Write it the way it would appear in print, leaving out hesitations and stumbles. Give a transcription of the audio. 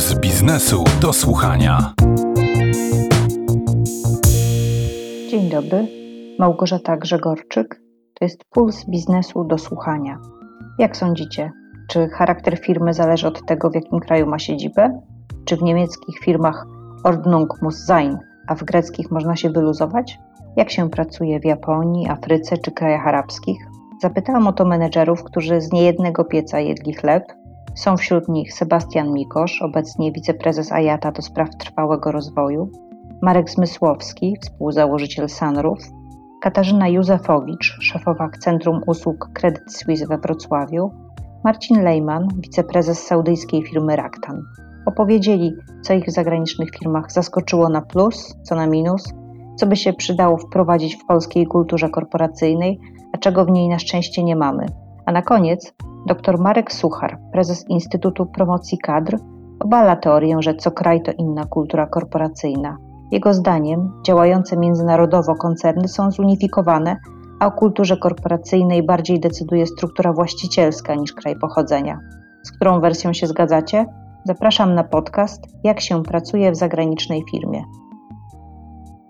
Z biznesu do słuchania. Dzień dobry, Małgorzata Grzegorczyk. To jest puls biznesu do słuchania. Jak sądzicie, czy charakter firmy zależy od tego, w jakim kraju ma siedzibę? Czy w niemieckich firmach Ordnung muss sein, a w greckich można się wyluzować? Jak się pracuje w Japonii, Afryce czy krajach arabskich? Zapytałam o to menedżerów, którzy z niejednego pieca jedli chleb. Są wśród nich Sebastian Mikosz, obecnie wiceprezes Ajata do spraw trwałego rozwoju, Marek Zmysłowski, współzałożyciel Sunroof, Katarzyna Józefowicz, szefowa Centrum Usług Credit Suisse we Wrocławiu, Marcin Lejman, wiceprezes saudyjskiej firmy Raktan. Opowiedzieli, co ich w zagranicznych firmach zaskoczyło na plus, co na minus, co by się przydało wprowadzić w polskiej kulturze korporacyjnej, a czego w niej na szczęście nie mamy. A na koniec dr Marek Suchar, prezes Instytutu Promocji Kadr, obala teorię, że co kraj to inna kultura korporacyjna. Jego zdaniem działające międzynarodowo koncerny są zunifikowane, a o kulturze korporacyjnej bardziej decyduje struktura właścicielska niż kraj pochodzenia. Z którą wersją się zgadzacie? Zapraszam na podcast Jak się pracuje w zagranicznej firmie.